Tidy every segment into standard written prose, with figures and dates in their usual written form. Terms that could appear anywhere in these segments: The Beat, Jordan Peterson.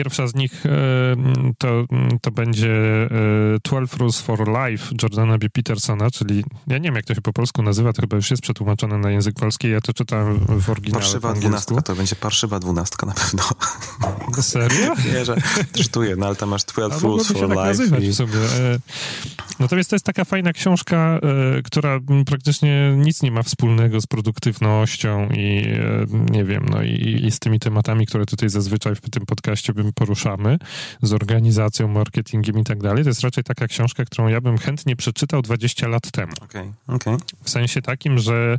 Pierwsza z nich to będzie 12 Rules for Life Jordana B. Petersona, czyli ja nie wiem, jak to się po polsku nazywa, to chyba już jest przetłumaczone na język polski, ja to czytałem w oryginale. Parszywa dwunastka, to będzie parszywa dwunastka na pewno. Serio? Nie, że czytuję, no ale tam masz 12 Rules for Life. Tak nazywać w sobie. Natomiast to jest taka fajna książka, która praktycznie nic nie ma wspólnego z produktywnością i nie wiem, no i z tymi tematami, które tutaj zazwyczaj w tym podcaście poruszamy, z organizacją, marketingiem i tak dalej. To jest raczej taka książka, którą ja bym chętnie przeczytał 20 lat temu. Okay. W sensie takim, że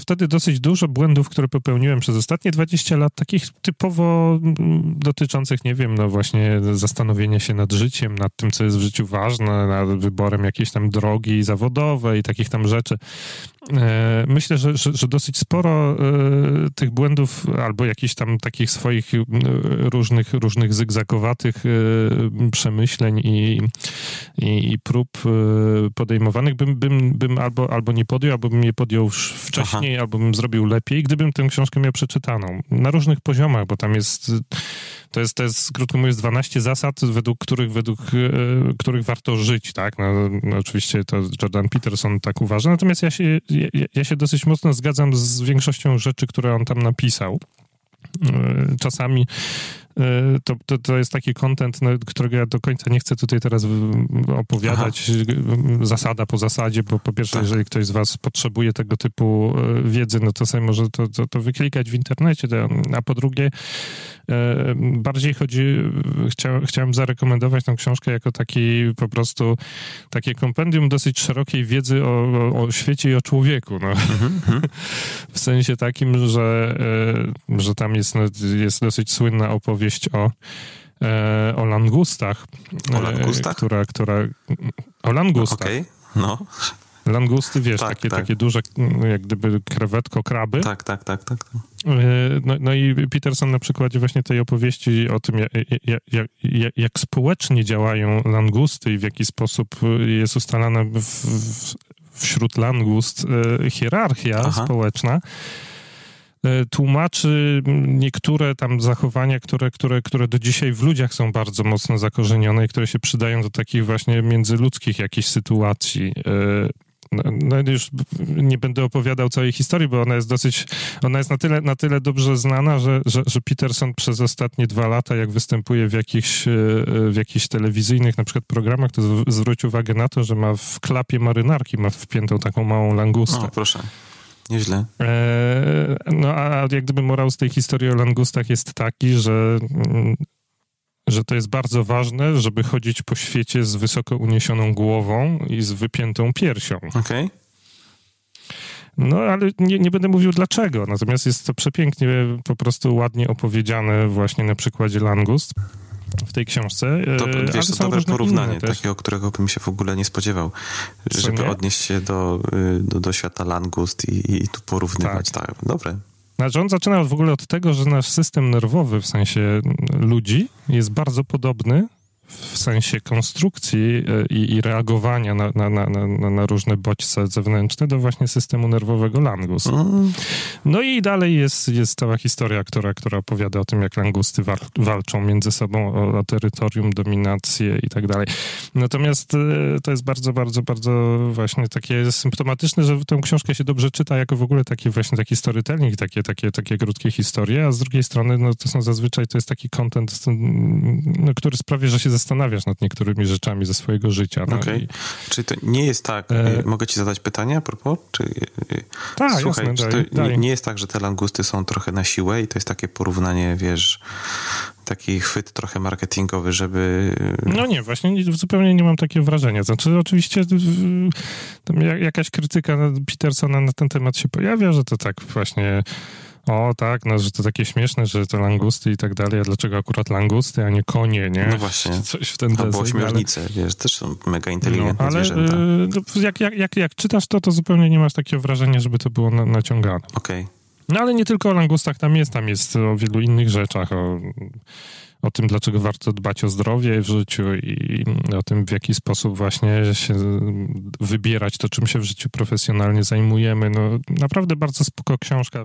wtedy dosyć dużo błędów, które popełniłem przez ostatnie 20 lat, takich typowo dotyczących, nie wiem, no właśnie zastanowienia się nad życiem, nad tym, co jest w życiu ważne, nad wyborem jakiejś tam drogi zawodowej i takich tam rzeczy. Myślę, że dosyć sporo tych błędów albo jakichś tam takich swoich różnych zygzakowatych przemyśleń i prób podejmowanych bym albo nie podjął, albo bym je podjął już wcześniej, albo bym zrobił lepiej, gdybym tę książkę miał przeczytaną. Na różnych poziomach, bo tam jest... To jest, krótko mówiąc, 12 zasad, według których warto żyć, tak? No, oczywiście to Jordan Peterson tak uważa, natomiast ja się dosyć mocno zgadzam z większością rzeczy, które on tam napisał. Czasami to jest taki content, którego ja do końca nie chcę tutaj teraz opowiadać zasada po zasadzie, bo po pierwsze, jeżeli ktoś z was potrzebuje tego typu wiedzy, no to sobie może to wyklikać w internecie, a po drugie bardziej chciałem zarekomendować tą książkę jako taki po prostu takie kompendium dosyć szerokiej wiedzy o świecie i o człowieku. No. W sensie takim, że tam jest dosyć słynna opowieść o langustach. O langustach? O langustach. Okej, no. Langusty, wiesz, takie duże, jak gdyby krewetko, kraby. Tak. No i Peterson na przykładzie właśnie tej opowieści o tym, jak społecznie działają langusty i w jaki sposób jest ustalana wśród langust hierarchia społeczna, tłumaczy niektóre tam zachowania, które do dzisiaj w ludziach są bardzo mocno zakorzenione i które się przydają do takich właśnie międzyludzkich jakichś sytuacji. No już nie będę opowiadał całej historii, bo ona jest na tyle dobrze znana, że Peterson przez ostatnie 2 lata, jak występuje w jakichś telewizyjnych na przykład programach, to zwróć uwagę na to, że ma w klapie marynarki, ma wpiętą taką małą langustę. O, proszę. Nieźle. A jak gdyby morał z tej historii o langustach jest taki, że to jest bardzo ważne, żeby chodzić po świecie z wysoko uniesioną głową i z wypiętą piersią. Okej. No, ale nie będę mówił dlaczego, natomiast jest to przepięknie, po prostu ładnie opowiedziane właśnie na przykładzie langust w tej książce. To dobre porównanie, takiego, którego bym się w ogóle nie spodziewał, żeby odnieść się do świata langust i tu porównywać. Tak. Dobre. Znaczy on zaczyna w ogóle od tego, że nasz system nerwowy, w sensie ludzi, jest bardzo podobny w sensie konstrukcji i reagowania na różne bodźce zewnętrzne do właśnie systemu nerwowego langust. No i dalej jest cała historia, która opowiada o tym, jak langusty walczą między sobą o terytorium, dominację i tak dalej. Natomiast to jest bardzo, bardzo, bardzo właśnie takie symptomatyczne, że tę książkę się dobrze czyta jako w ogóle taki właśnie taki storytelling, takie krótkie historie, a z drugiej strony no, to są zazwyczaj, to jest taki content, no, który sprawia, że się zastanawiasz nad niektórymi rzeczami ze swojego życia. No okay. Czyli to nie jest tak... Mogę ci zadać pytanie a propos? Tak, słuchaj, jasne, nie jest tak, że te langusty są trochę na siłę i to jest takie porównanie, wiesz... taki chwyt trochę marketingowy, żeby... No nie, właśnie zupełnie nie mam takiego wrażenia. Znaczy oczywiście jakaś krytyka Petersona na ten temat się pojawia, że to tak właśnie... O tak, no, że to takie śmieszne, że to langusty i tak dalej, a dlaczego akurat langusty, a nie konie, nie? No właśnie, coś w ten albo ośmiornice, ale... wiesz, też są mega inteligentne zwierzęta. Ale jak czytasz to zupełnie nie masz takiego wrażenia, żeby to było naciągane. Okej. Okay. No ale nie tylko o langustach tam jest o wielu innych rzeczach, o tym, dlaczego warto dbać o zdrowie w życiu i o tym, w jaki sposób właśnie się wybierać to, czym się w życiu profesjonalnie zajmujemy. No naprawdę bardzo spoko książka.